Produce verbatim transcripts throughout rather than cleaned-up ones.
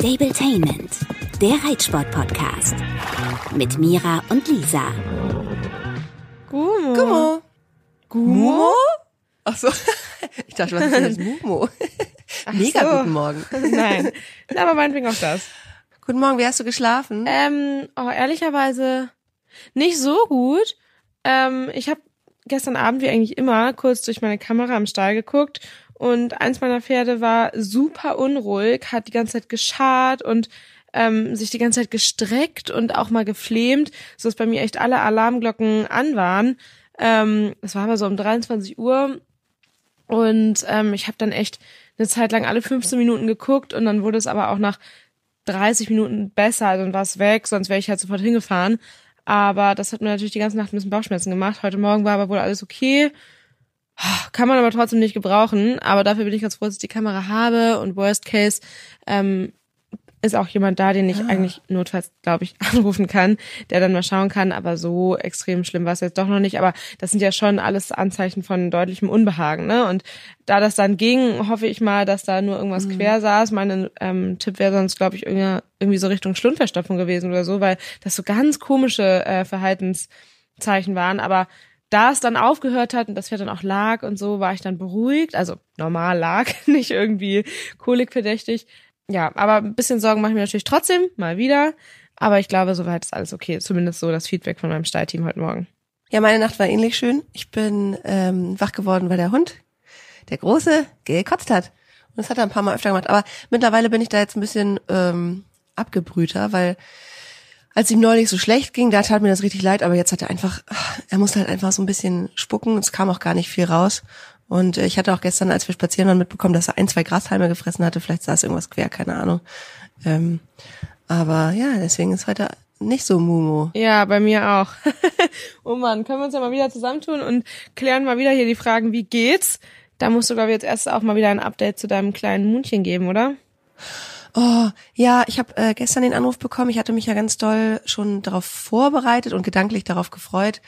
Stabletainment, der Reitsport-Podcast mit Mira und Lisa. Gummo. Gummo. Gummo? Ach so, ich dachte, was ist denn das Gummo? Mega so. Guten Morgen. Nein, aber meinetwegen auch das. Guten Morgen, wie hast du geschlafen? Ähm, oh, ehrlicherweise nicht so gut. Ähm, ich habe gestern Abend, wie eigentlich immer, kurz durch meine Kamera am Stall geguckt. Und eins meiner Pferde war super unruhig, hat die ganze Zeit gescharrt und ähm, sich die ganze Zeit gestreckt und auch mal geflämt, sodass bei mir echt alle Alarmglocken an waren. Ähm, das war aber so um dreiundzwanzig Uhr und ähm, ich habe dann echt eine Zeit lang alle fünfzehn Minuten geguckt und dann wurde es aber auch nach dreißig Minuten besser, dann war es weg, sonst wäre ich halt sofort hingefahren. Aber das hat mir natürlich die ganze Nacht ein bisschen Bauchschmerzen gemacht. Heute Morgen war aber wohl alles okay. Kann man aber trotzdem nicht gebrauchen, aber dafür bin ich ganz froh, dass ich die Kamera habe und worst case ähm, ist auch jemand da, den ich ah. eigentlich notfalls, glaube ich, anrufen kann, der dann mal schauen kann, aber so extrem schlimm war es jetzt doch noch nicht, aber das sind ja schon alles Anzeichen von deutlichem Unbehagen, ne? Und da das dann ging, hoffe ich mal, dass da nur irgendwas mhm. quer saß. Mein ähm, Tipp wäre sonst, glaube ich, irgendwie so Richtung Schlundverstopfung gewesen oder so, weil das so ganz komische äh, Verhaltenszeichen waren, aber da es dann aufgehört hat und das Pferd dann auch lag und so, war ich dann beruhigt. Also normal lag, nicht irgendwie kolikverdächtig. Ja, aber ein bisschen Sorgen mache ich mir natürlich trotzdem, mal wieder. Aber ich glaube, soweit ist alles okay. Zumindest so das Feedback von meinem Stallteam heute Morgen. Ja, meine Nacht war ähnlich schön. Ich bin ähm, wach geworden, weil der Hund, der Große, gekotzt hat. Und das hat er ein paar Mal öfter gemacht. Aber mittlerweile bin ich da jetzt ein bisschen ähm, abgebrühter, weil als ihm neulich so schlecht ging, da tat mir das richtig leid, aber jetzt hat er einfach, er musste halt einfach so ein bisschen spucken, es kam auch gar nicht viel raus und ich hatte auch gestern, als wir spazieren waren, mitbekommen, dass er ein, zwei Grashalme gefressen hatte, vielleicht saß irgendwas quer, keine Ahnung, ähm, aber ja, deswegen ist heute nicht so Mumu. Ja, bei mir auch. Oh Mann, können wir uns ja mal wieder zusammentun und klären mal wieder hier die Fragen, wie geht's? Da musst du, glaube ich, jetzt erst auch mal wieder ein Update zu deinem kleinen Mundchen geben, oder? Oh, ja, ich habe äh, gestern den Anruf bekommen, ich hatte mich ja ganz doll schon darauf vorbereitet und gedanklich darauf gefreut,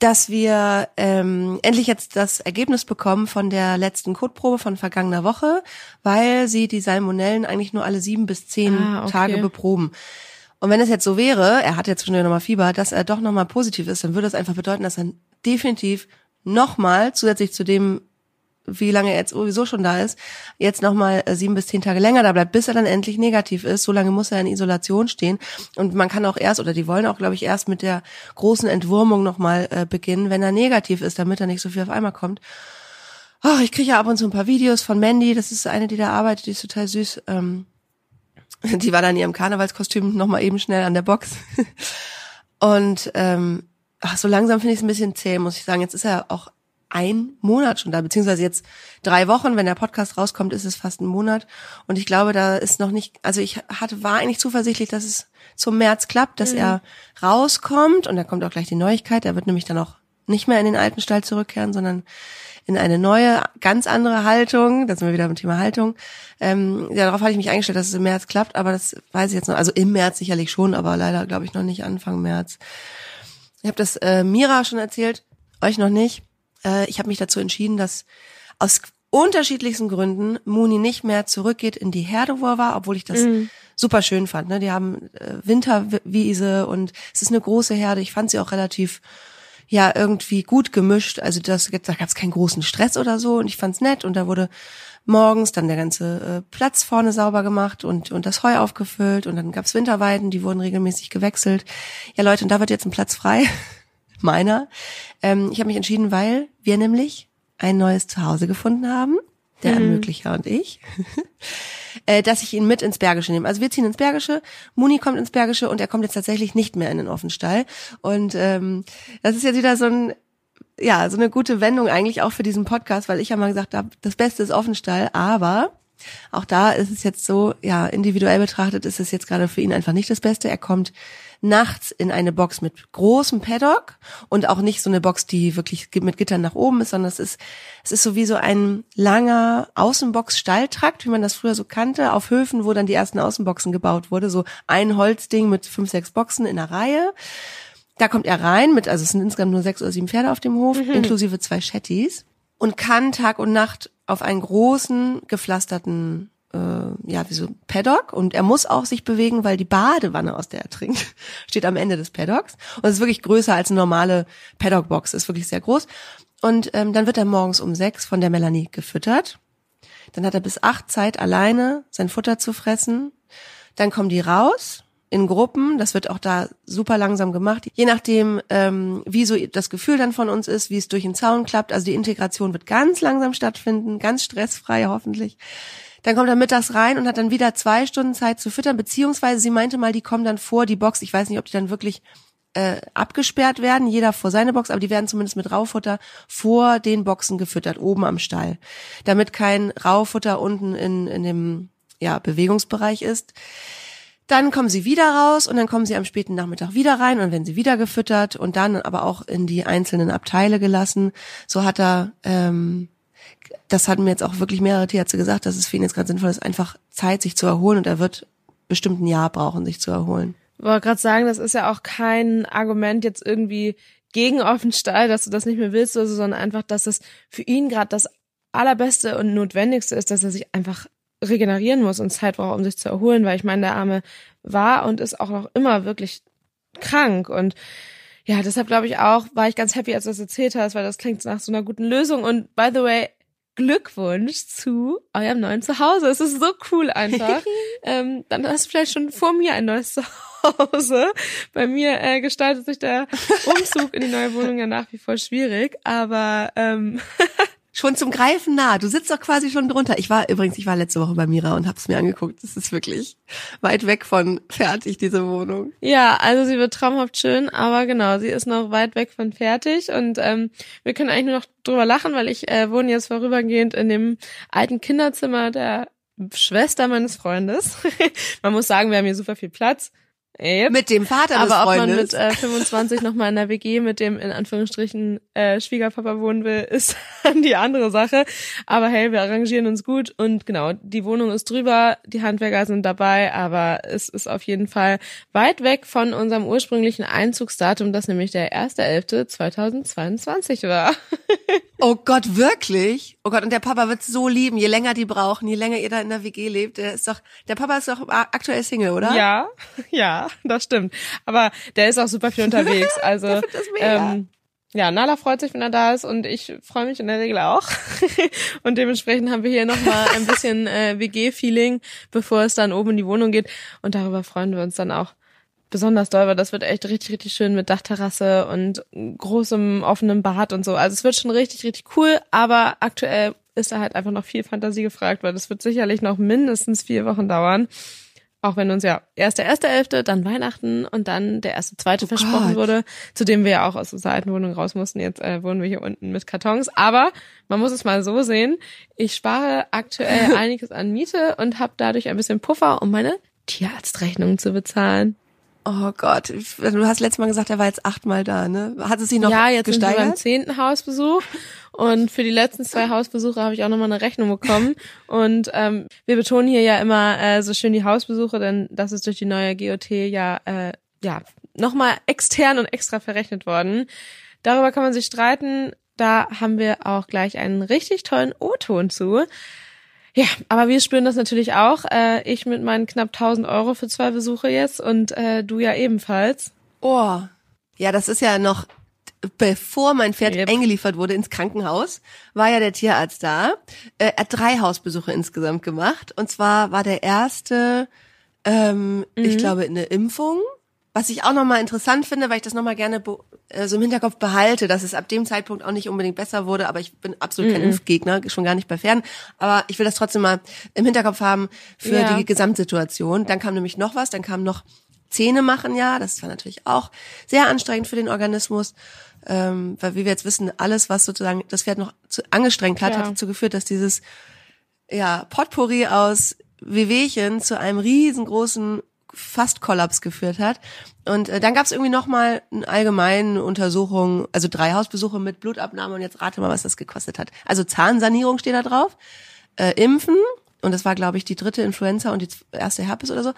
dass wir ähm, endlich jetzt das Ergebnis bekommen von der letzten Kotprobe von vergangener Woche, weil sie die Salmonellen eigentlich nur alle sieben bis zehn ah, okay. Tage beproben. Und wenn es jetzt so wäre, er hat jetzt schon wieder nochmal Fieber, dass er doch nochmal positiv ist, dann würde das einfach bedeuten, dass er definitiv nochmal zusätzlich zu dem, wie lange er jetzt sowieso schon da ist, jetzt nochmal sieben bis zehn Tage länger da bleibt, bis er dann endlich negativ ist. So lange muss er in Isolation stehen. Und man kann auch erst, oder die wollen auch, glaube ich, erst mit der großen Entwurmung nochmal äh, beginnen, wenn er negativ ist, damit er nicht so viel auf einmal kommt. Oh, ich kriege ja ab und zu ein paar Videos von Mandy, das ist eine, die da arbeitet, die ist total süß. Ähm, die war da in ihrem Karnevalskostüm nochmal eben schnell an der Box. Und ähm, ach, so langsam finde ich es ein bisschen zäh, muss ich sagen. Jetzt ist er auch ein Monat schon da, beziehungsweise jetzt drei Wochen, wenn der Podcast rauskommt, ist es fast ein Monat und ich glaube, da ist noch nicht, also ich hatte war eigentlich zuversichtlich, dass es zum März klappt, dass mhm. er rauskommt und da kommt auch gleich die Neuigkeit, er wird nämlich dann auch nicht mehr in den alten Stall zurückkehren, sondern in eine neue, ganz andere Haltung, da sind wir wieder beim Thema Haltung, ähm, ja, darauf hatte ich mich eingestellt, dass es im März klappt, aber das weiß ich jetzt noch, also im März sicherlich schon, aber leider glaube ich noch nicht Anfang März. Ich habe das äh, Mira schon erzählt, euch noch nicht. Ich habe mich dazu entschieden, dass aus unterschiedlichsten Gründen Muni nicht mehr zurückgeht in die Herde, wo er war, obwohl ich das mhm. super schön fand. Die haben Winterwiese und es ist eine große Herde. Ich fand sie auch relativ, ja, irgendwie gut gemischt. Also das, da gab es keinen großen Stress oder so und ich fand's nett. Und da wurde morgens dann der ganze Platz vorne sauber gemacht und und das Heu aufgefüllt. Und dann gab's Winterweiden, die wurden regelmäßig gewechselt. Ja, Leute, und da wird jetzt ein Platz frei. Meiner. Ähm, ich habe mich entschieden, weil wir nämlich ein neues Zuhause gefunden haben, der mhm. Ermöglicher und ich, äh, dass ich ihn mit ins Bergische nehme. Also wir ziehen ins Bergische, Muni kommt ins Bergische und er kommt jetzt tatsächlich nicht mehr in den Offenstall. Und ähm, das ist jetzt wieder so ein, ja, so eine gute Wendung eigentlich auch für diesen Podcast, weil ich ja mal gesagt habe, das Beste ist Offenstall, aber auch da ist es jetzt so, ja, individuell betrachtet ist es jetzt gerade für ihn einfach nicht das Beste. Er kommt nachts in eine Box mit großem Paddock und auch nicht so eine Box, die wirklich mit Gittern nach oben ist, sondern es ist, es ist so wie so ein langer Außenbox-Stalltrakt, wie man das früher so kannte, auf Höfen, wo dann die ersten Außenboxen gebaut wurde, so ein Holzding mit fünf, sechs Boxen in einer Reihe. Da kommt er rein mit, also es sind insgesamt nur sechs oder sieben Pferde auf dem Hof, mhm. inklusive zwei Shetties. Und kann Tag und Nacht auf einen großen, gepflasterten äh, ja, wie so Paddock, und er muss auch sich bewegen, weil die Badewanne, aus der er trinkt, steht am Ende des Paddocks, und es ist wirklich größer als eine normale Paddock-Box, ist wirklich sehr groß. Und ähm, dann wird er morgens um sechs von der Melanie gefüttert. Dann hat er bis acht Zeit, alleine sein Futter zu fressen. Dann kommen die raus in Gruppen. Das wird auch da super langsam gemacht. Je nachdem, ähm, wie so das Gefühl dann von uns ist, wie es durch den Zaun klappt. Also die Integration wird ganz langsam stattfinden, ganz stressfrei hoffentlich. Dann kommt er mittags rein und hat dann wieder zwei Stunden Zeit zu füttern. Beziehungsweise sie meinte mal, die kommen dann vor die Box. Ich weiß nicht, ob die dann wirklich äh, abgesperrt werden. Jeder vor seine Box, aber die werden zumindest mit Raufutter vor den Boxen gefüttert, oben am Stall. Damit kein Raufutter unten in, in dem ja, Bewegungsbereich ist. Dann kommen sie wieder raus und dann kommen sie am späten Nachmittag wieder rein und werden sie wieder gefüttert und dann aber auch in die einzelnen Abteile gelassen. So hat er, ähm, das hatten mir jetzt auch wirklich mehrere Tierärzte gesagt, dass es für ihn jetzt gerade sinnvoll ist, einfach Zeit sich zu erholen, und er wird bestimmt ein Jahr brauchen, sich zu erholen. Ich wollte gerade sagen, das ist ja auch kein Argument jetzt irgendwie gegen auf den Stall, dass du das nicht mehr willst, also, sondern einfach, dass es für ihn gerade das Allerbeste und Notwendigste ist, dass er sich einfach regenerieren muss und Zeit braucht, um sich zu erholen, weil ich meine, der Arme war und ist auch noch immer wirklich krank, und ja, deshalb glaube ich auch, war ich ganz happy, als du das erzählt hast, weil das klingt nach so einer guten Lösung. Und by the way, Glückwunsch zu eurem neuen Zuhause. Es ist so cool einfach. ähm, dann hast du vielleicht schon vor mir ein neues Zuhause. Bei mir äh, gestaltet sich der Umzug in die neue Wohnung ja nach wie vor schwierig, aber ähm, schon zum Greifen nah. Du sitzt doch quasi schon drunter. Ich war übrigens, ich war letzte Woche bei Mira und hab's mir angeguckt. Das ist wirklich weit weg von fertig, diese Wohnung. Ja, also sie wird traumhaft schön, aber genau, sie ist noch weit weg von fertig. Und ähm, wir können eigentlich nur noch drüber lachen, weil ich äh, wohne jetzt vorübergehend in dem alten Kinderzimmer der Schwester meines Freundes. Man muss sagen, wir haben hier super viel Platz. Yep. Mit dem Vater des Freundes. Aber ob man mit äh, fünfundzwanzig nochmal in der W G mit dem in Anführungsstrichen äh, Schwiegerpapa wohnen will, ist dann die andere Sache. Aber hey, wir arrangieren uns gut, und genau, die Wohnung ist drüber, die Handwerker sind dabei, aber es ist auf jeden Fall weit weg von unserem ursprünglichen Einzugsdatum, das nämlich der erster elfter zweitausendzweiundzwanzig war. Oh Gott, wirklich? Oh Gott, und der Papa wird's so lieben, je länger die brauchen, je länger ihr da in der W G lebt. Der ist doch, der Papa ist doch aktuell Single, oder? Ja, ja. Das stimmt. Aber der ist auch super viel unterwegs. Also der findet das mega. Ähm, ja, Nala freut sich, wenn er da ist, und ich freue mich in der Regel auch. Und dementsprechend haben wir hier nochmal ein bisschen äh, W G-Feeling, bevor es dann oben in die Wohnung geht. Und darüber freuen wir uns dann auch besonders doll, weil das wird echt richtig, richtig schön mit Dachterrasse und großem offenem Bad und so. Also es wird schon richtig, richtig cool, aber aktuell ist da halt einfach noch viel Fantasie gefragt, weil das wird sicherlich noch mindestens vier Wochen dauern. Auch wenn uns ja erst der erste elfte, dann Weihnachten und dann der erste zweite oh versprochen Gott. wurde, zu dem wir ja auch aus unserer alten Wohnung raus mussten. Jetzt äh, wohnen wir hier unten mit Kartons. Aber man muss es mal so sehen, ich spare aktuell einiges an Miete und habe dadurch ein bisschen Puffer, um meine Tierarztrechnungen zu bezahlen. Oh Gott, du hast letztes Mal gesagt, er war jetzt achtmal da, ne? Hat es sich noch gesteigert? Ja, jetzt gesteigert? Sind wir beim zehnten Hausbesuch, und für die letzten zwei Hausbesuche habe ich auch nochmal eine Rechnung bekommen, und ähm, wir betonen hier ja immer äh, so schön die Hausbesuche, denn das ist durch die neue G O T ja, äh, ja nochmal extern und extra verrechnet worden. Darüber kann man sich streiten, da haben wir auch gleich einen richtig tollen O-Ton zu. Ja, aber wir spüren das natürlich auch. Äh, ich mit meinen knapp tausend Euro für zwei Besuche jetzt, und äh, du ja ebenfalls. Oh, ja, das ist ja noch, bevor mein Pferd yep. eingeliefert wurde ins Krankenhaus, war ja der Tierarzt da. Äh, er hat drei Hausbesuche insgesamt gemacht. Und zwar war der erste, ähm, mhm. ich glaube, eine Impfung. Was ich auch nochmal interessant finde, weil ich das nochmal gerne be- äh, so im Hinterkopf behalte, dass es ab dem Zeitpunkt auch nicht unbedingt besser wurde, aber ich bin absolut kein Mm-mm. Impfgegner, schon gar nicht bei Pferden, aber ich will das trotzdem mal im Hinterkopf haben für ja. die Gesamtsituation. Dann kam nämlich noch was, dann kam noch Zähne machen, ja, das war natürlich auch sehr anstrengend für den Organismus, ähm, weil wie wir jetzt wissen, alles, was sozusagen das Pferd noch zu, angestrengt hat, ja. hat dazu geführt, dass dieses ja Potpourri aus Wehwehchen zu einem riesengroßen fast Kollaps geführt hat. Und äh, dann gab es irgendwie nochmal eine allgemeine Untersuchung, also drei Hausbesuche mit Blutabnahme, und jetzt rate mal, was das gekostet hat. Also Zahnsanierung steht da drauf, äh, Impfen, und das war, glaube ich, die dritte Influenza und die erste Herpes oder so.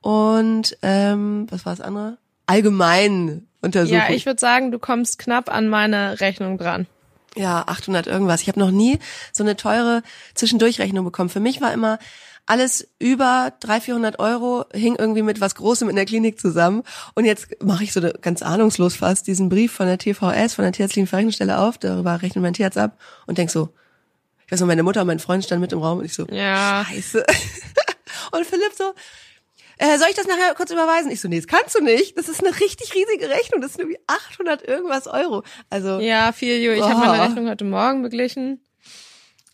Und ähm, was war das andere? Allgemeine Untersuchung. Ja, ich würde sagen, du kommst knapp an meine Rechnung dran. Ja, achthundert irgendwas. Ich habe noch nie so eine teure Zwischendurchrechnung bekommen. Für mich war immer alles über dreihundert, vierhundert Euro hing irgendwie mit was Großem in der Klinik zusammen. Und jetzt mache ich so ganz ahnungslos fast diesen Brief von der T V S, von der Tierärztlichen Verrechnungsstelle auf, darüber rechnet mein Tierarzt ab und denk so, ich weiß noch, meine Mutter und mein Freund standen mit im Raum und ich so, ja. Scheiße. Und Philipp so, äh, soll ich das nachher kurz überweisen? Ich so, nee, das kannst du nicht. Das ist eine richtig riesige Rechnung. Das sind irgendwie achthundert irgendwas Euro. Also ja, viel, Jo. Ich habe meine Rechnung heute Morgen beglichen.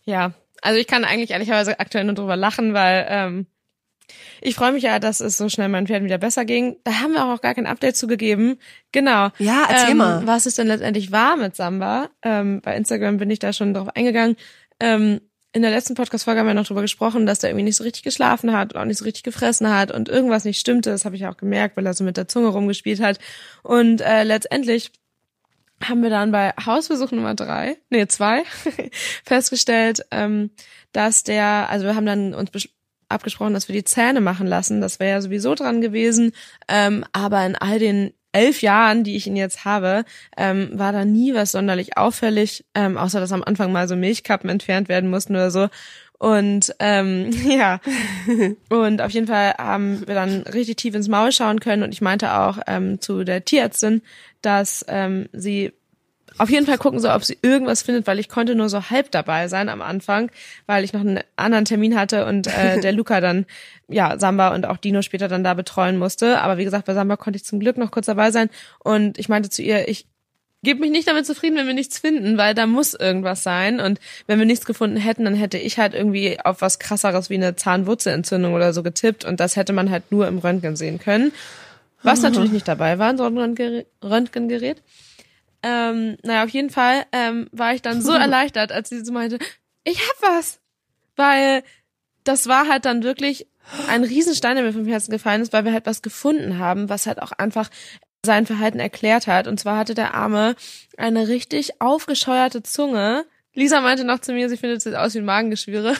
Ja, also ich kann eigentlich ehrlicherweise aktuell nur drüber lachen, weil ähm, ich freue mich ja, dass es so schnell meinen Pferden wieder besser ging. Da haben wir auch gar kein Update zugegeben. Genau. Ja, erzähl ähm, mal. Was es denn letztendlich war mit Samba. Ähm, bei Instagram bin ich da schon drauf eingegangen. Ähm, in der letzten Podcast-Folge haben wir noch drüber gesprochen, dass der irgendwie nicht so richtig geschlafen hat und auch nicht so richtig gefressen hat und irgendwas nicht stimmte. Das habe ich auch gemerkt, weil er so mit der Zunge rumgespielt hat. Und äh, letztendlich haben wir dann bei Hausbesuch Nummer drei, nee, zwei, festgestellt, ähm, dass der, also wir haben dann uns bes- abgesprochen, dass wir die Zähne machen lassen. Das wäre ja sowieso dran gewesen. Ähm, aber in all den elf Jahren, die ich ihn jetzt habe, ähm, war da nie was sonderlich auffällig, ähm, außer dass am Anfang mal so Milchkappen entfernt werden mussten oder so. Und ähm, ja, und auf jeden Fall haben wir dann richtig tief ins Maul schauen können. Und ich meinte auch ähm, zu der Tierärztin, dass ähm, sie auf jeden Fall gucken soll, ob sie irgendwas findet, weil ich konnte nur so halb dabei sein am Anfang, weil ich noch einen anderen Termin hatte und äh, der Luca dann, ja, Samba und auch Dino später dann da betreuen musste. Aber wie gesagt, bei Samba konnte ich zum Glück noch kurz dabei sein. Und ich meinte zu ihr, ich gebe mich nicht damit zufrieden, wenn wir nichts finden, weil da muss irgendwas sein. Und wenn wir nichts gefunden hätten, dann hätte ich halt irgendwie auf was Krasseres wie eine Zahnwurzelentzündung oder so getippt. Und das hätte man halt nur im Röntgen sehen können. Was natürlich nicht dabei war, so ein Röntgengerät. Ähm, naja, auf jeden Fall ähm, war ich dann so erleichtert, als sie so meinte, ich hab was, weil das war halt dann wirklich ein Riesenstein, der mir vom Herzen gefallen ist, weil wir halt was gefunden haben, was halt auch einfach sein Verhalten erklärt hat. Und zwar hatte der Arme eine richtig aufgescheuerte Zunge. Lisa meinte noch zu mir, sie findet es aus wie ein Magengeschwüre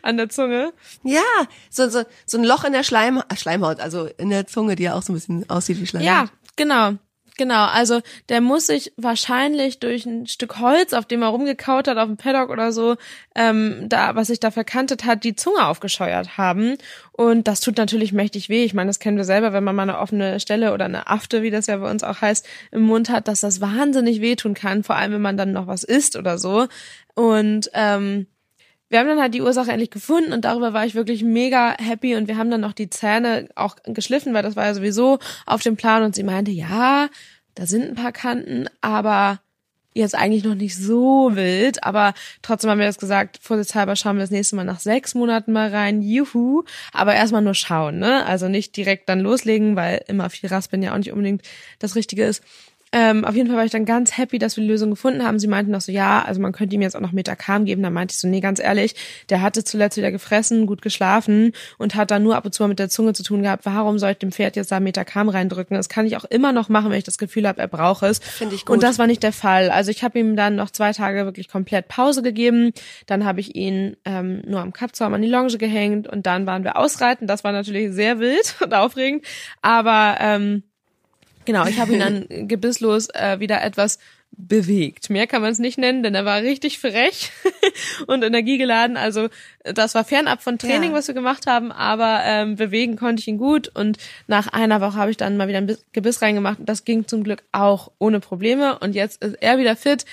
an der Zunge. Ja, so, so, so ein Loch in der Schleim- Schleimhaut, also in der Zunge, die ja auch so ein bisschen aussieht wie Schleimhaut. Ja, genau. Genau, also der muss sich wahrscheinlich durch ein Stück Holz, auf dem er rumgekaut hat, auf dem Paddock oder so, ähm, da, was sich da verkantet hat, die Zunge aufgescheuert haben. Und das tut natürlich mächtig weh. Ich meine, das kennen wir selber, wenn man mal eine offene Stelle oder eine Afte, wie das ja bei uns auch heißt, im Mund hat, dass das wahnsinnig wehtun kann, vor allem wenn man dann noch was isst oder so. Und ähm, wir haben dann halt die Ursache endlich gefunden und darüber war ich wirklich mega happy und wir haben dann noch die Zähne auch geschliffen, weil das war ja sowieso auf dem Plan und sie meinte, ja, da sind ein paar Kanten, aber jetzt eigentlich noch nicht so wild, aber trotzdem haben wir das gesagt, vorsichtshalber schauen wir das nächste Mal nach sechs Monaten mal rein, juhu, aber erstmal nur schauen, ne, also nicht direkt dann loslegen, weil immer viel Raspeln ja auch nicht unbedingt das Richtige ist. Ähm, auf jeden Fall war ich dann ganz happy, dass wir die Lösung gefunden haben. Sie meinten noch so, ja, also man könnte ihm jetzt auch noch Metacam geben. Da meinte ich so, nee, ganz ehrlich, der hatte zuletzt wieder gefressen, gut geschlafen und hat da nur ab und zu mal mit der Zunge zu tun gehabt. Warum soll ich dem Pferd jetzt da Metacam reindrücken? Das kann ich auch immer noch machen, wenn ich das Gefühl habe, er braucht es. Finde ich gut. Und das war nicht der Fall. Also ich habe ihm dann noch zwei Tage wirklich komplett Pause gegeben. Dann habe ich ihn ähm, nur am Kappzaum an die Longe gehängt und dann waren wir ausreiten. Das war natürlich sehr wild und aufregend, aber ähm, genau, ich habe ihn dann gebisslos äh, wieder etwas bewegt. Mehr kann man es nicht nennen, denn er war richtig frech und energiegeladen. Also das war fernab von Training, ja, was wir gemacht haben, aber ähm, bewegen konnte ich ihn gut. Und nach einer Woche habe ich dann mal wieder ein Gebiss reingemacht. Das ging zum Glück auch ohne Probleme. Und jetzt ist er wieder fit.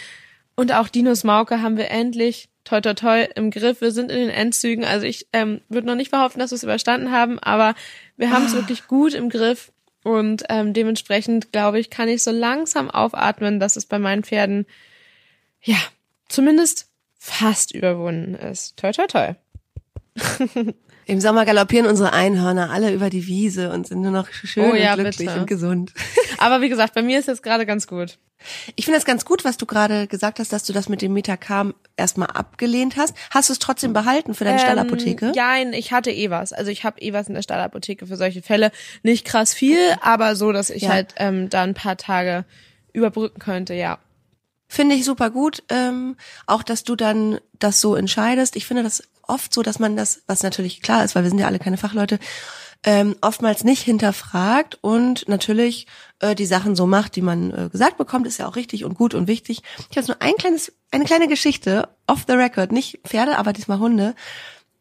Und auch Dinos Mauke haben wir endlich, toi toi toi, im Griff. Wir sind in den Endzügen. Also ich ähm, würde noch nicht behaupten, dass wir es überstanden haben, aber wir haben es wirklich gut im Griff. Und ähm, dementsprechend, glaube ich, kann ich so langsam aufatmen, dass es bei meinen Pferden, ja, zumindest fast überwunden ist. Toi, toi, toi. Im Sommer galoppieren unsere Einhörner alle über die Wiese und sind nur noch schön oh, ja, und glücklich bitte. Und gesund. Aber wie gesagt, bei mir ist jetzt gerade ganz gut. Ich finde das ganz gut, was du gerade gesagt hast, dass du das mit dem Metacam erstmal abgelehnt hast. Hast du es trotzdem behalten für deine ähm, Stallapotheke? Nein, ich hatte eh was. Also ich habe eh was in der Stallapotheke für solche Fälle. Nicht krass viel, aber so, dass ich ja. halt ähm, da ein paar Tage überbrücken könnte, ja. Finde ich super gut, ähm, auch dass du dann das so entscheidest. Ich finde das oft so, dass man das, was natürlich klar ist, weil wir sind ja alle keine Fachleute, ähm, oftmals nicht hinterfragt und natürlich äh, die Sachen so macht, die man äh, gesagt bekommt, ist ja auch richtig und gut und wichtig. Ich habe nur ein kleines, eine kleine Geschichte, off the record, nicht Pferde, aber diesmal Hunde.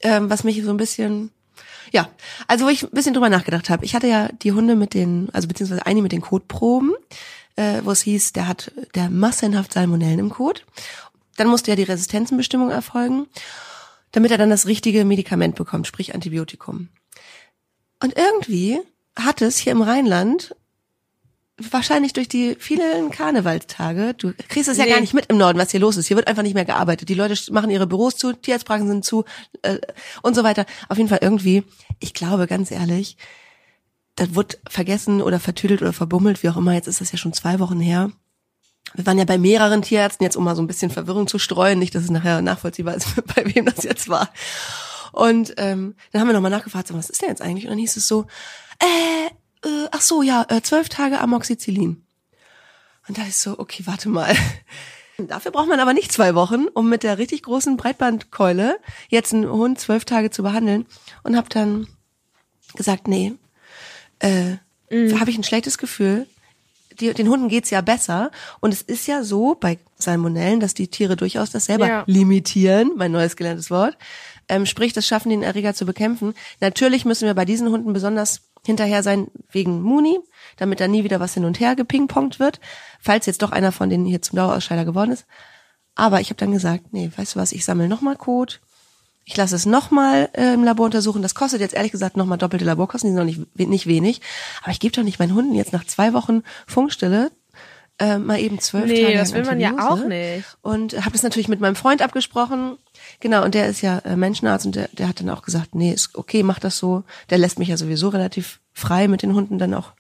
ähm, was mich so ein bisschen, ja, also wo ich ein bisschen drüber nachgedacht habe. Ich hatte ja die Hunde mit den, also beziehungsweise eine mit den Kotproben, äh, wo es hieß, der hat der massenhaft Salmonellen im Kot. Dann musste ja die Resistenzenbestimmung erfolgen, damit er dann das richtige Medikament bekommt, sprich Antibiotikum. Und irgendwie hat es hier im Rheinland, wahrscheinlich durch die vielen Karnevalstage, du kriegst es ja nee. gar nicht mit im Norden, was hier los ist. Hier wird einfach nicht mehr gearbeitet. Die Leute machen ihre Büros zu, Tierarztpraxen sind zu äh, und so weiter. Auf jeden Fall irgendwie, ich glaube ganz ehrlich, das wird vergessen oder vertüdelt oder verbummelt, wie auch immer. Jetzt ist das ja schon zwei Wochen her. Wir waren ja bei mehreren Tierärzten, jetzt um mal so ein bisschen Verwirrung zu streuen. Nicht, dass es nachher nachvollziehbar ist, bei wem das jetzt war. Und ähm, dann haben wir nochmal nachgefragt, so, was ist denn jetzt eigentlich? Und dann hieß es so, äh, Äh, ach so, ja, äh, zwölf Tage Amoxicillin. Und da ist so, okay, warte mal. Dafür braucht man aber nicht zwei Wochen, um mit der richtig großen Breitbandkeule jetzt einen Hund zwölf Tage zu behandeln. Und habe dann gesagt, nee, äh, mhm. da habe ich ein schlechtes Gefühl. Die, den Hunden geht's ja besser. Und es ist ja so bei Salmonellen, dass die Tiere durchaus das selber ja. limitieren, mein neues gelerntes Wort. Ähm, sprich, das schaffen, den Erreger zu bekämpfen. Natürlich müssen wir bei diesen Hunden besonders hinterher sein wegen Muni, damit da nie wieder was hin und her gepingpongt wird, falls jetzt doch einer von denen hier zum Dauerausscheider geworden ist. Aber ich habe dann gesagt, nee, weißt du was, ich sammle nochmal Kot, ich lasse es nochmal äh, im Labor untersuchen. Das kostet jetzt ehrlich gesagt nochmal doppelte Laborkosten, die sind noch nicht, nicht wenig. Aber ich gebe doch nicht meinen Hunden jetzt nach zwei Wochen Funkstille äh, mal eben zwölf nee, Tage. Nee, das will man ja auch nicht. Und habe das natürlich mit meinem Freund abgesprochen. Genau, und der ist ja Menschenarzt und der, der hat dann auch gesagt, nee, ist okay, mach das so. Der lässt mich ja sowieso relativ frei mit den Hunden dann auch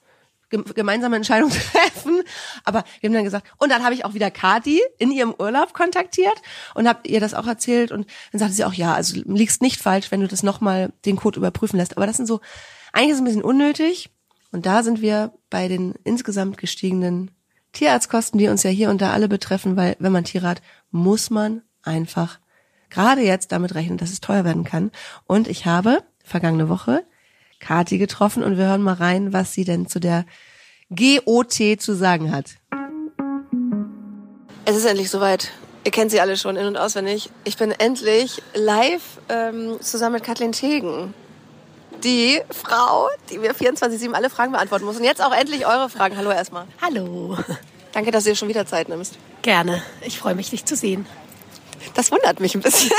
gemeinsame Entscheidungen treffen. Aber wir haben dann gesagt, und dann habe ich auch wieder Kathi in ihrem Urlaub kontaktiert und habe ihr das auch erzählt. Und dann sagte sie auch, ja, also liegst nicht falsch, wenn du das nochmal den Code überprüfen lässt. Aber das sind so, eigentlich ist es ein bisschen unnötig. Und da sind wir bei den insgesamt gestiegenen Tierarztkosten, die uns ja hier und da alle betreffen, weil wenn man Tiere hat, muss man einfach gerade jetzt damit rechnen, dass es teuer werden kann. Und ich habe vergangene Woche Kathi getroffen und wir hören mal rein, was sie denn zu der G O T zu sagen hat. Es ist endlich soweit. Ihr kennt sie alle schon in- und auswendig. Ich bin endlich live ähm, zusammen mit Kathleen Teegen. Die Frau, die mir vierundzwanzig sieben alle Fragen beantworten muss. Und jetzt auch endlich eure Fragen. Hallo erstmal. Hallo. Danke, dass ihr schon wieder Zeit nimmst. Gerne. Ich freue mich, dich zu sehen. Das wundert mich ein bisschen.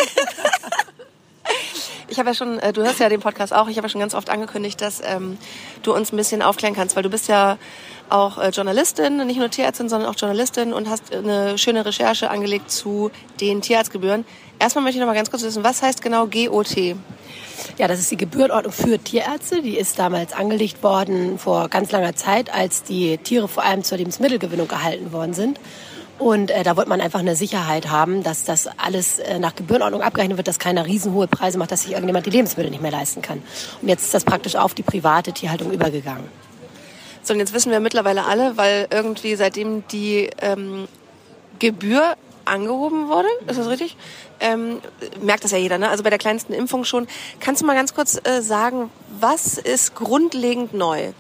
Ich habe ja schon, du hörst ja den Podcast auch, ich habe ja schon ganz oft angekündigt, dass ähm, du uns ein bisschen aufklären kannst, weil du bist ja auch äh, Journalistin, nicht nur Tierärztin, sondern auch Journalistin und hast eine schöne Recherche angelegt zu den Tierarztgebühren. Erstmal möchte ich noch mal ganz kurz wissen, was heißt genau G O T? Ja, das ist die Gebührenordnung für Tierärzte. Die ist damals angelegt worden vor ganz langer Zeit, als die Tiere vor allem zur Lebensmittelgewinnung gehalten worden sind. Und äh, da wollte man einfach eine Sicherheit haben, dass das alles äh, nach Gebührenordnung abgerechnet wird, dass keiner riesenhohe Preise macht, dass sich irgendjemand die Lebensmittel nicht mehr leisten kann. Und jetzt ist das praktisch auf die private Tierhaltung übergegangen. So, und jetzt wissen wir mittlerweile alle, weil irgendwie seitdem die ähm, Gebühr angehoben wurde, ist das richtig? Ähm, merkt das ja jeder, ne? Also bei der kleinsten Impfung schon. Kannst du mal ganz kurz äh, sagen, was ist grundlegend neu?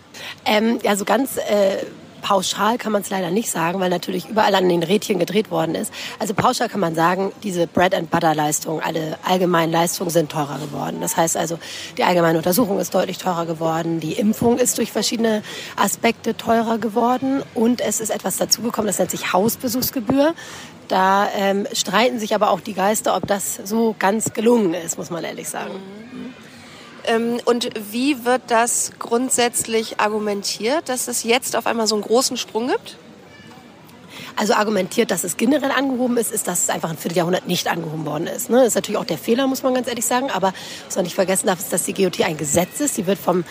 Ähm, ja, so ganz... Äh pauschal kann man es leider nicht sagen, weil natürlich überall an den Rädchen gedreht worden ist. Also pauschal kann man sagen, diese Bread-and-Butter-Leistungen, alle allgemeinen Leistungen sind teurer geworden. Das heißt also, die allgemeine Untersuchung ist deutlich teurer geworden, die Impfung ist durch verschiedene Aspekte teurer geworden und es ist etwas dazugekommen, das nennt sich Hausbesuchsgebühr. Da ähm, streiten sich aber auch die Geister, ob das so ganz gelungen ist, muss man ehrlich sagen. Mhm. Und wie wird das grundsätzlich argumentiert, dass es jetzt auf einmal so einen großen Sprung gibt? Also argumentiert, dass es generell angehoben ist, ist, dass es einfach ein Vierteljahrhundert nicht angehoben worden ist. Das ist natürlich auch der Fehler, muss man ganz ehrlich sagen. Aber was man nicht vergessen darf, ist, dass die G O T ein Gesetz ist. Die wird vom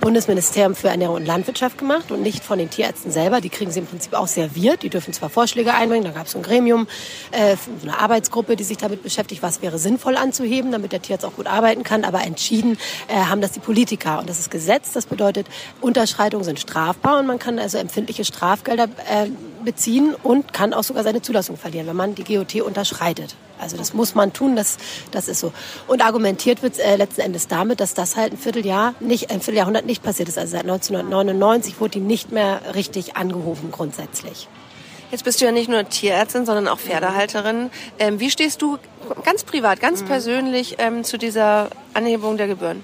Bundesministerium für Ernährung und Landwirtschaft gemacht und nicht von den Tierärzten selber. Die kriegen sie im Prinzip auch serviert. Die dürfen zwar Vorschläge einbringen, da gab es ein Gremium, äh, eine Arbeitsgruppe, die sich damit beschäftigt, was wäre sinnvoll anzuheben, damit der Tierarzt auch gut arbeiten kann. Aber entschieden äh, haben das die Politiker. Und das ist Gesetz, das bedeutet, Unterschreitungen sind strafbar und man kann also empfindliche Strafgelder äh, beziehen und kann auch sogar seine Zulassung verlieren, wenn man die G O T unterschreitet. Also das muss man tun, das, das ist so. Und argumentiert wird es äh, letzten Endes damit, dass das halt ein Vierteljahr nicht, ein Vierteljahrhundert nicht passiert ist. Also seit neunzehnhundertneunundneunzig wurde die nicht mehr richtig angehoben grundsätzlich. Jetzt bist du ja nicht nur Tierärztin, sondern auch Pferdehalterin. Ähm, wie stehst du ganz privat, ganz mhm. persönlich ähm, zu dieser Anhebung der Gebühren?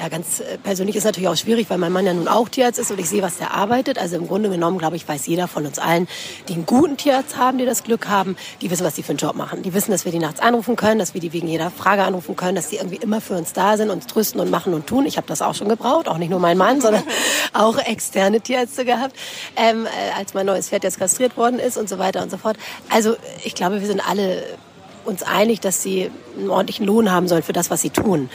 Ja, ganz persönlich ist natürlich auch schwierig, weil mein Mann ja nun auch Tierarzt ist und ich sehe, was der arbeitet. Also im Grunde genommen, glaube ich, weiß jeder von uns allen, die einen guten Tierarzt haben, die das Glück haben, die wissen, was die für einen Job machen. Die wissen, dass wir die nachts anrufen können, dass wir die wegen jeder Frage anrufen können, dass die irgendwie immer für uns da sind, uns trösten und machen und tun. Ich habe das auch schon gebraucht, auch nicht nur mein Mann, sondern auch externe Tierärzte gehabt, ähm, als mein neues Pferd jetzt kastriert worden ist und so weiter und so fort. Also ich glaube, wir sind alle uns einig, dass sie einen ordentlichen Lohn haben sollen für das, was sie tun.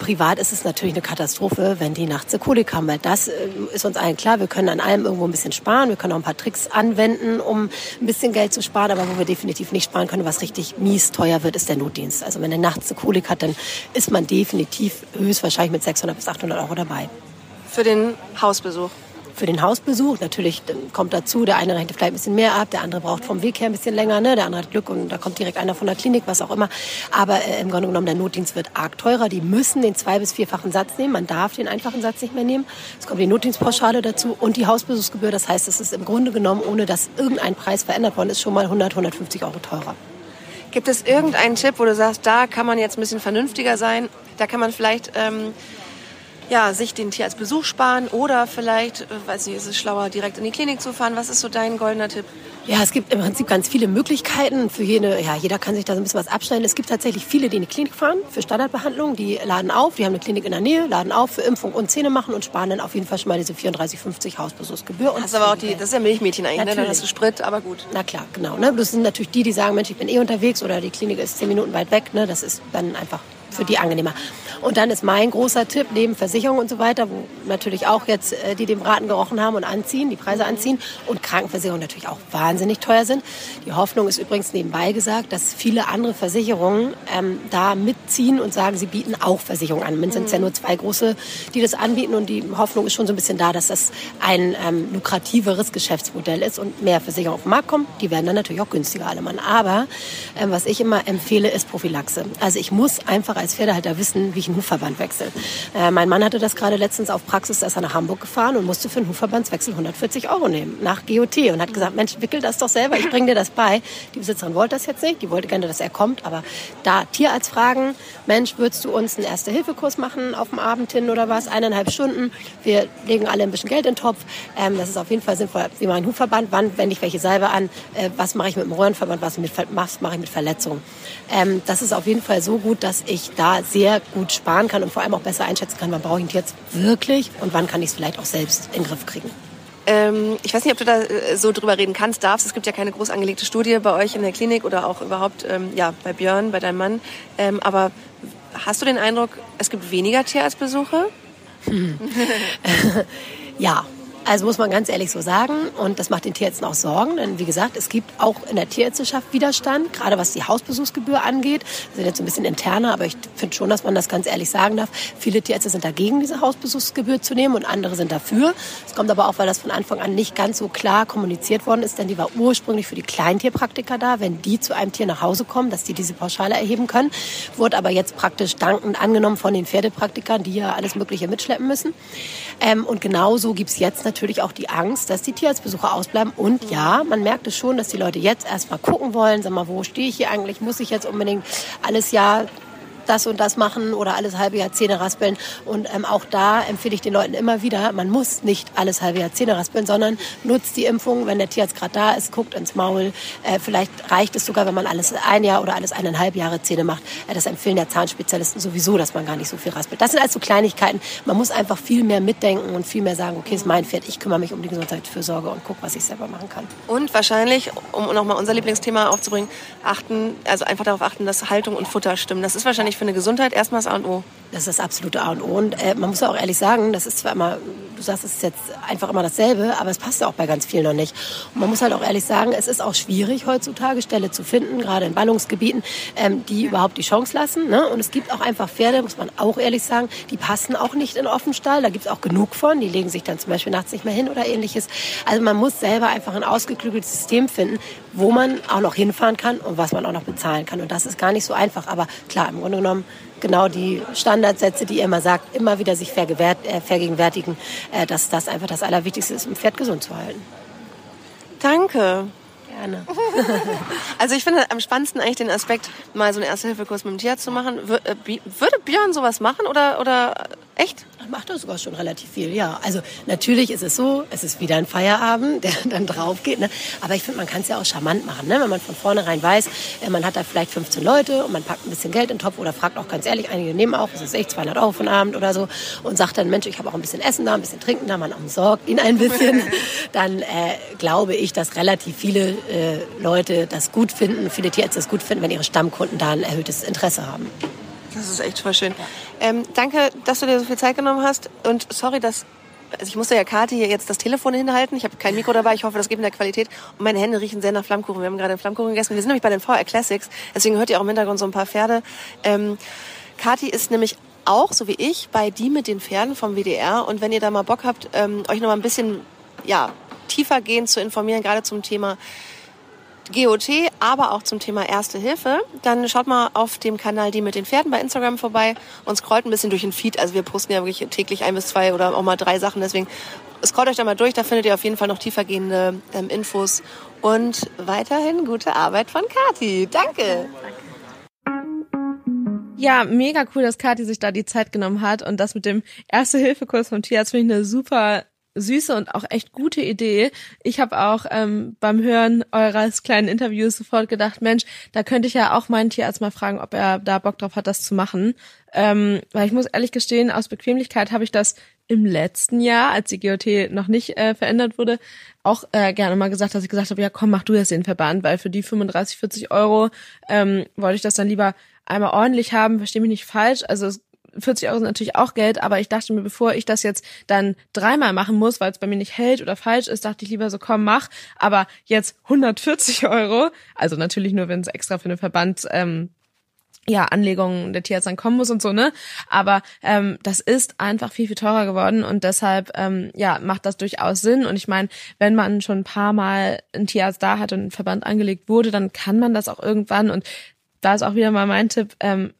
Privat ist es natürlich eine Katastrophe, wenn die nachts eine Kolik haben, weil das ist uns allen klar. Wir können an allem irgendwo ein bisschen sparen, wir können auch ein paar Tricks anwenden, um ein bisschen Geld zu sparen, aber wo wir definitiv nicht sparen können, was richtig mies teuer wird, ist der Notdienst. Also wenn der nachts eine Kolik hat, dann ist man definitiv höchstwahrscheinlich mit sechshundert bis achthundert Euro dabei. Für den Hausbesuch? Für den Hausbesuch. Natürlich kommt dazu, der eine rechnet vielleicht ein bisschen mehr ab, der andere braucht vom Weg her ein bisschen länger, ne? Der andere hat Glück und da kommt direkt einer von der Klinik, was auch immer. Aber äh, im Grunde genommen, der Notdienst wird arg teurer. Die müssen den zwei- bis vierfachen Satz nehmen. Man darf den einfachen Satz nicht mehr nehmen. Es kommt die Notdienstpauschale dazu und die Hausbesuchsgebühr. Das heißt, es ist im Grunde genommen, ohne dass irgendein Preis verändert worden ist, schon mal hundert, hundertfünfzig Euro teurer. Gibt es irgendeinen Tipp, wo du sagst, da kann man jetzt ein bisschen vernünftiger sein? Da kann man vielleicht... Ähm Ja, sich den Tier als Besuch sparen oder vielleicht, weiß nicht, ist es schlauer, direkt in die Klinik zu fahren. Was ist so dein goldener Tipp? Ja, es gibt im Prinzip ganz viele Möglichkeiten. Für jede, ja, jeder kann sich da so ein bisschen was abschneiden. Es gibt tatsächlich viele, die in die Klinik fahren für Standardbehandlung. Die laden auf, die haben eine Klinik in der Nähe, laden auf für Impfung und Zähne machen und sparen dann auf jeden Fall schon mal diese vierunddreißig fünfzig Hausbesuchsgebühr. Und das, aber auch die, das ist ja Milchmädchen eigentlich, ne? Dann hast du Sprit, aber gut. Na klar, genau. Ne? Das sind natürlich die, die sagen, Mensch, ich bin eh unterwegs oder die Klinik ist zehn Minuten weit weg. Ne? Das ist dann einfach... für die angenehmer. Und dann ist mein großer Tipp, neben Versicherung und so weiter, wo natürlich auch jetzt äh, die dem Braten gerochen haben und anziehen, die Preise anziehen und Krankenversicherungen natürlich auch wahnsinnig teuer sind. Die Hoffnung ist übrigens nebenbei gesagt, dass viele andere Versicherungen ähm, da mitziehen und sagen, sie bieten auch Versicherungen an. Mindestens sind ja nur zwei große, die das anbieten und die Hoffnung ist schon so ein bisschen da, dass das ein ähm, lukrativeres Geschäftsmodell ist und mehr Versicherungen auf den Markt kommen. Die werden dann natürlich auch günstiger alle Mann. Aber ähm, was ich immer empfehle, ist Prophylaxe. Also ich muss einfach als Pferdehalter wissen, wie ich einen Hufverband wechsle. Äh, mein Mann hatte das gerade letztens auf Praxis, da ist er nach Hamburg gefahren und musste für einen Hufverbandswechsel hundertvierzig Euro nehmen, nach G O T. Und hat gesagt, Mensch, wickel das doch selber, ich bringe dir das bei. Die Besitzerin wollte das jetzt nicht, die wollte gerne, dass er kommt. Aber da Tierarzt fragen, Mensch, würdest du uns einen Erste-Hilfe-Kurs machen auf dem Abend hin oder was? Eineinhalb Stunden, wir legen alle ein bisschen Geld in den Topf. Ähm, das ist auf jeden Fall sinnvoll. Wie mache ich einen Hufverband? Wann wende ich welche Salbe an? Äh, was mache ich mit dem Röhrenverband? Was mit, mache ich mit Verletzungen? Ähm, das ist auf jeden Fall so gut, dass ich da sehr gut sparen kann und vor allem auch besser einschätzen kann, wann brauche ich ihn jetzt wirklich und wann kann ich es vielleicht auch selbst in den Griff kriegen. Ähm, ich weiß nicht, ob du da so drüber reden kannst, darfst. Es gibt ja keine groß angelegte Studie bei euch in der Klinik oder auch überhaupt ähm, ja, bei Björn, bei deinem Mann. Ähm, aber hast du den Eindruck, es gibt weniger Tierarztbesuche? Hm. Ja. Also muss man ganz ehrlich so sagen und das macht den Tierärzten auch Sorgen, denn wie gesagt, es gibt auch in der Tierärzteschaft Widerstand, gerade was die Hausbesuchsgebühr angeht. Das sind jetzt ein bisschen interner, aber ich finde schon, dass man das ganz ehrlich sagen darf. Viele Tierärzte sind dagegen, diese Hausbesuchsgebühr zu nehmen und andere sind dafür. Es kommt aber auch, weil das von Anfang an nicht ganz so klar kommuniziert worden ist, denn die war ursprünglich für die Kleintierpraktiker da, wenn die zu einem Tier nach Hause kommen, dass die diese Pauschale erheben können. Wurde aber jetzt praktisch dankend angenommen von den Pferdepraktikern, die ja alles Mögliche mitschleppen müssen. Ähm, und genauso gibt es jetzt natürlich auch die Angst, dass die Tierarztbesucher ausbleiben. Und ja, man merkt es schon, dass die Leute jetzt erstmal gucken wollen, sag mal, wo stehe ich hier eigentlich? Muss ich jetzt unbedingt alles Jahr das und das machen oder alles halbe Jahr Zähne raspeln? Und ähm, auch da empfehle ich den Leuten immer wieder, man muss nicht alles halbe Jahr Zähne raspeln, sondern nutzt die Impfung, wenn der Tierarzt gerade da ist, guckt ins Maul. Äh, vielleicht reicht es sogar, wenn man alles ein Jahr oder alles eineinhalb Jahre Zähne macht. Äh, das empfehlen der Zahnspezialisten sowieso, dass man gar nicht so viel raspelt. Das sind also Kleinigkeiten. Man muss einfach viel mehr mitdenken und viel mehr sagen, okay, ist mein Pferd, ich kümmere mich um die Gesundheitsfürsorge und gucke, was ich selber machen kann. Und wahrscheinlich, um nochmal unser Lieblingsthema aufzubringen, achten, also einfach darauf achten, dass Haltung und Futter stimmen. Das ist wahrscheinlich für eine Gesundheit erstmal das A und O. Das ist das absolute A und O. Und äh, man muss ja auch ehrlich sagen, das ist zwar immer, du sagst, es ist jetzt einfach immer dasselbe, aber es passt ja auch bei ganz vielen noch nicht. Und man muss halt auch ehrlich sagen, es ist auch schwierig heutzutage, Ställe zu finden, gerade in Ballungsgebieten, ähm, die überhaupt die Chance lassen. Ne? Und es gibt auch einfach Pferde, muss man auch ehrlich sagen, die passen auch nicht in Offenstall. Da gibt es auch genug von. Die legen sich dann zum Beispiel nachts nicht mehr hin oder ähnliches. Also man muss selber einfach ein ausgeklügeltes System finden, wo man auch noch hinfahren kann und was man auch noch bezahlen kann. Und das ist gar nicht so einfach. Aber klar, im Grunde genommen genau die Standardsätze, die ihr immer sagt, immer wieder sich vergegenwärtigen, dass das einfach das Allerwichtigste ist, um Pferd gesund zu halten. Danke. gerne. Also ich finde am spannendsten eigentlich den Aspekt, mal so einen Erste-Hilfe-Kurs mit dem Tierarzt zu machen. Würde Björn sowas machen oder, oder echt? Macht er sogar schon relativ viel, ja. Also natürlich ist es so, es ist wieder ein Feierabend, der dann drauf geht. Ne? Aber ich finde, man kann es ja auch charmant machen, ne? Wenn man von vornherein weiß, man hat da vielleicht fünfzehn Leute und man packt ein bisschen Geld in den Topf oder fragt auch ganz ehrlich, einige nehmen auch, das ist echt zweihundert Euro von Abend oder so und sagt dann, Mensch, ich habe auch ein bisschen Essen da, ein bisschen Trinken da, man umsorgt ihn ein bisschen. Dann äh, glaube ich, dass relativ viele äh, Leute das gut finden, viele Tierärzte das gut finden, wenn ihre Stammkunden da ein erhöhtes Interesse haben. Das ist echt voll schön. Ähm, danke, dass du dir so viel Zeit genommen hast. Und sorry, dass also ich musste ja Kathi hier jetzt das Telefon hinhalten. Ich habe kein Mikro dabei. Ich hoffe, das geht in der Qualität. Und meine Hände riechen sehr nach Flammkuchen. Wir haben gerade Flammkuchen gegessen. Wir sind nämlich bei den V R Classics. Deswegen hört ihr auch im Hintergrund so ein paar Pferde. Ähm, Kathi ist nämlich auch, so wie ich, bei Die mit den Pferden vom W D R. Und wenn ihr da mal Bock habt, ähm, euch noch mal ein bisschen ja, tiefergehend zu informieren, gerade zum Thema G O T, aber auch zum Thema Erste Hilfe, dann schaut mal auf dem Kanal Die mit den Pferden bei Instagram vorbei und scrollt ein bisschen durch den Feed. Also wir posten ja wirklich täglich ein bis zwei oder auch mal drei Sachen. Deswegen scrollt euch da mal durch, da findet ihr auf jeden Fall noch tiefergehende ähm, Infos. Und weiterhin gute Arbeit von Kathi. Danke. Danke. Ja, mega cool, dass Kathi sich da die Zeit genommen hat. Und das mit dem Erste-Hilfe-Kurs vom Tierarzt finde ich eine super süße und auch echt gute Idee. Ich habe auch ähm, beim Hören eures kleinen Interviews sofort gedacht, Mensch, da könnte ich ja auch meinen Tierarzt mal fragen, ob er da Bock drauf hat, das zu machen. Ähm, weil ich muss ehrlich gestehen, aus Bequemlichkeit habe ich das im letzten Jahr, als die G O T noch nicht äh, verändert wurde, auch äh, gerne mal gesagt, dass ich gesagt habe, ja komm, mach du das den Verband, weil für die fünfunddreißig, vierzig Euro ähm, wollte ich das dann lieber einmal ordentlich haben, verstehe mich nicht falsch, also es vierzig Euro sind natürlich auch Geld, aber ich dachte mir, bevor ich das jetzt dann dreimal machen muss, weil es bei mir nicht hält oder falsch ist, dachte ich lieber so, komm, mach. Aber jetzt hundertvierzig Euro, also natürlich nur, wenn es extra für den Verband ähm, ja Anlegungen der Tierarzt dann kommen muss und so, ne? Aber ähm, das ist einfach viel, viel teurer geworden und deshalb ähm, ja macht das durchaus Sinn. Und ich meine, wenn man schon ein paar Mal einen Tierarzt da hat und ein Verband angelegt wurde, dann kann man das auch irgendwann. Und da ist auch wieder mal mein Tipp, ähm,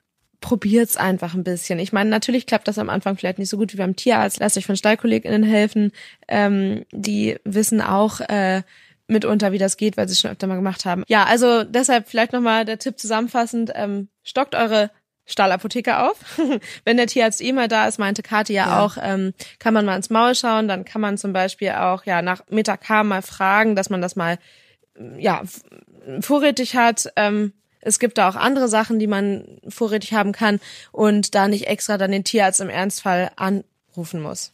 probiert's einfach ein bisschen. Ich meine, natürlich klappt das am Anfang vielleicht nicht so gut wie beim Tierarzt. Lasst euch von StallkollegInnen helfen. Ähm, die wissen auch äh, mitunter, wie das geht, weil sie es schon öfter mal gemacht haben. Ja, also deshalb vielleicht nochmal der Tipp zusammenfassend. Ähm, stockt eure Stallapotheke auf. Wenn der Tierarzt eh mal da ist, meinte Kathi ja, ja. auch, ähm, kann man mal ins Maul schauen. Dann kann man zum Beispiel auch ja nach Metacam mal fragen, dass man das mal ja vorrätig hat. Ähm, Es gibt da auch andere Sachen, die man vorrätig haben kann und da nicht extra dann den Tierarzt im Ernstfall anrufen muss.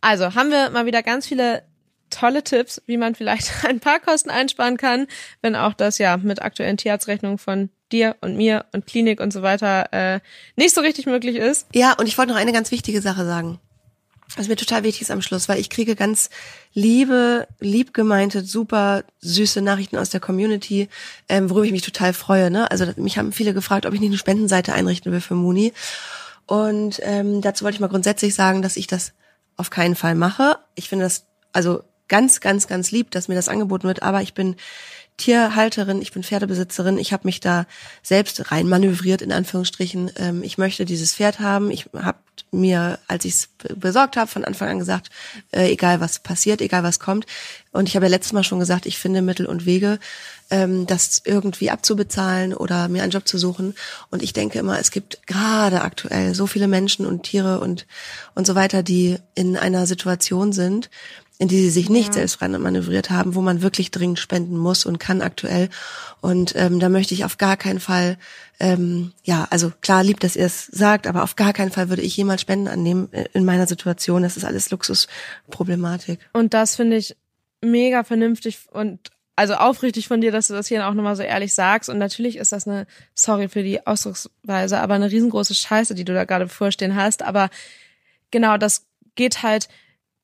Also haben wir mal wieder ganz viele tolle Tipps, wie man vielleicht ein paar Kosten einsparen kann, wenn auch das ja mit aktuellen Tierarztrechnungen von dir und mir und Klinik und so weiter äh, nicht so richtig möglich ist. Ja, und ich wollte noch eine ganz wichtige Sache sagen, was mir total wichtig ist am Schluss, weil ich kriege ganz liebe, lieb gemeinte, super süße Nachrichten aus der Community, ähm, worüber ich mich total freue. Ne? Also mich haben viele gefragt, ob ich nicht eine Spendenseite einrichten will für Muni. Und ähm, dazu wollte ich mal grundsätzlich sagen, dass ich das auf keinen Fall mache. Ich finde das also ganz, ganz, ganz lieb, dass mir das angeboten wird, aber ich bin Tierhalterin, ich bin Pferdebesitzerin, ich habe mich da selbst rein manövriert, in Anführungsstrichen. Ähm, ich möchte dieses Pferd haben. Ich habe mir, als ich es besorgt habe, von Anfang an gesagt, äh, egal was passiert, egal was kommt. Und ich habe ja letztes Mal schon gesagt, ich finde Mittel und Wege, ähm, das irgendwie abzubezahlen oder mir einen Job zu suchen. Und ich denke immer, es gibt gerade aktuell so viele Menschen und Tiere und und so weiter, die in einer Situation sind, in die sie sich nicht ja. selbst rein manövriert haben, wo man wirklich dringend spenden muss und kann aktuell. Und ähm, da möchte ich auf gar keinen Fall, ähm, ja, also klar, lieb, dass ihr es sagt, aber auf gar keinen Fall würde ich jemals Spenden annehmen in meiner Situation. Das ist alles Luxusproblematik. Und das finde ich mega vernünftig und also aufrichtig von dir, dass du das hier auch nochmal so ehrlich sagst. Und natürlich ist das eine, sorry für die Ausdrucksweise, aber eine riesengroße Scheiße, die du da gerade bevorstehen hast. Aber genau, das geht halt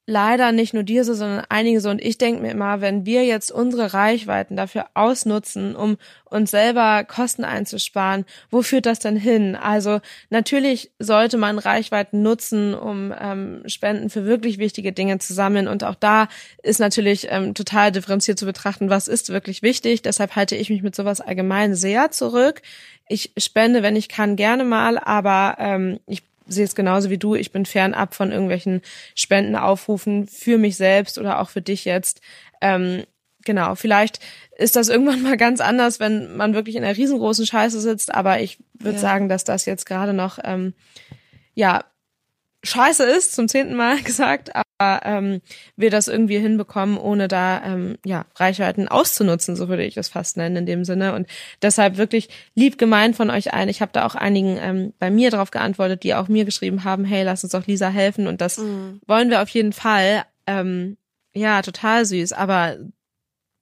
leider nicht nur dir so, sondern einige so. Und ich denke mir immer, wenn wir jetzt unsere Reichweiten dafür ausnutzen, um uns selber Kosten einzusparen, wo führt das denn hin? Also natürlich sollte man Reichweiten nutzen, um ähm, Spenden für wirklich wichtige Dinge zu sammeln. Und auch da ist natürlich ähm, total differenziert zu betrachten, was ist wirklich wichtig. Deshalb halte ich mich mit sowas allgemein sehr zurück. Ich spende, wenn ich kann, gerne mal, aber ähm, ich sehe es genauso wie du. Ich bin fernab von irgendwelchen Spendenaufrufen für mich selbst oder auch für dich jetzt. Ähm, genau, vielleicht ist das irgendwann mal ganz anders, wenn man wirklich in einer riesengroßen Scheiße sitzt, aber ich würde ja. sagen, dass das jetzt gerade noch ähm, ja Scheiße ist, zum zehnten Mal gesagt, aber ähm, wir das irgendwie hinbekommen, ohne da ähm, ja Reichweiten auszunutzen, so würde ich das fast nennen in dem Sinne. Und deshalb wirklich lieb gemeint von euch allen. Ich habe da auch einigen ähm, bei mir drauf geantwortet, die auch mir geschrieben haben, hey, lass uns doch Lisa helfen, und das mhm. wollen wir auf jeden Fall. Ähm, ja, total süß, aber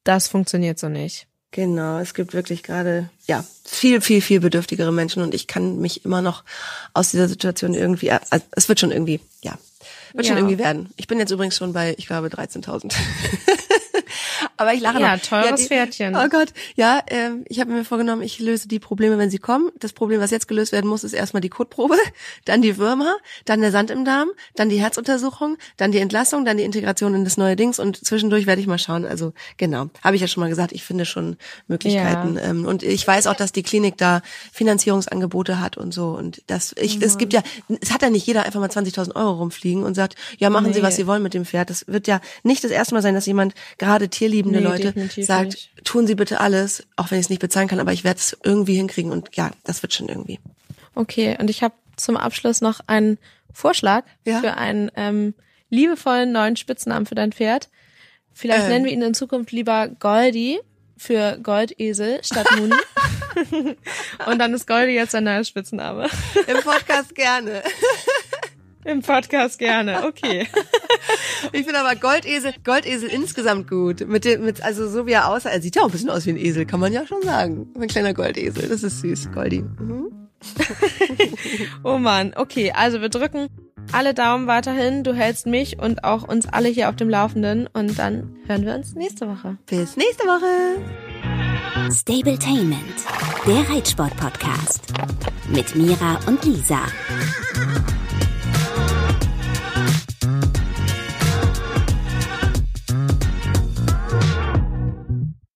das funktioniert so nicht. Genau, es gibt wirklich gerade ja viel, viel, viel bedürftigere Menschen, und ich kann mich immer noch aus dieser Situation irgendwie, also es wird schon irgendwie, ja, wird ja. schon irgendwie werden. Ich bin jetzt übrigens schon bei, ich glaube, dreizehntausend. Aber ich lache ja, noch. Teures ja, teures Pferdchen. Oh Gott, ja, äh, ich habe mir vorgenommen, ich löse die Probleme, wenn sie kommen. Das Problem, was jetzt gelöst werden muss, ist erstmal die Kotprobe, dann die Würmer, dann der Sand im Darm, dann die Herzuntersuchung, dann die Entlassung, dann die Integration in das neue Dings, und zwischendurch werde ich mal schauen. Also genau, habe ich ja schon mal gesagt, ich finde schon Möglichkeiten. Ja. Ähm, und ich weiß auch, dass die Klinik da Finanzierungsangebote hat und so. Und das, ich, mhm. es gibt ja, es hat ja nicht jeder einfach mal zwanzigtausend Euro rumfliegen und sagt, ja, machen nee. Sie, was Sie wollen mit dem Pferd. Das wird ja nicht das erste Mal sein, dass jemand gerade tierliebende nee, Leute sagt, nicht. Tun Sie bitte alles, auch wenn ich es nicht bezahlen kann, aber ich werde es irgendwie hinkriegen, und ja, das wird schon irgendwie. Okay, und ich habe zum Abschluss noch einen Vorschlag ja? für einen ähm, liebevollen neuen Spitznamen für dein Pferd. Vielleicht ähm. nennen wir ihn in Zukunft lieber Goldi für Goldesel statt Muni. Und dann ist Goldi jetzt ein neuer Spitzname. Im Podcast gerne. Im Podcast gerne, okay. Ich finde aber Goldesel, Goldesel insgesamt gut. Mit dem, mit, also so wie er aussah, er sieht ja auch ein bisschen aus wie ein Esel, kann man ja schon sagen. Ein kleiner Goldesel, das ist süß, Goldi. Mhm. Oh Mann, okay, also wir drücken alle Daumen weiterhin. Du hältst mich und auch uns alle hier auf dem Laufenden, und dann hören wir uns nächste Woche. Bis nächste Woche. Stabletainment, der Reitsport-Podcast mit Mira und Lisa.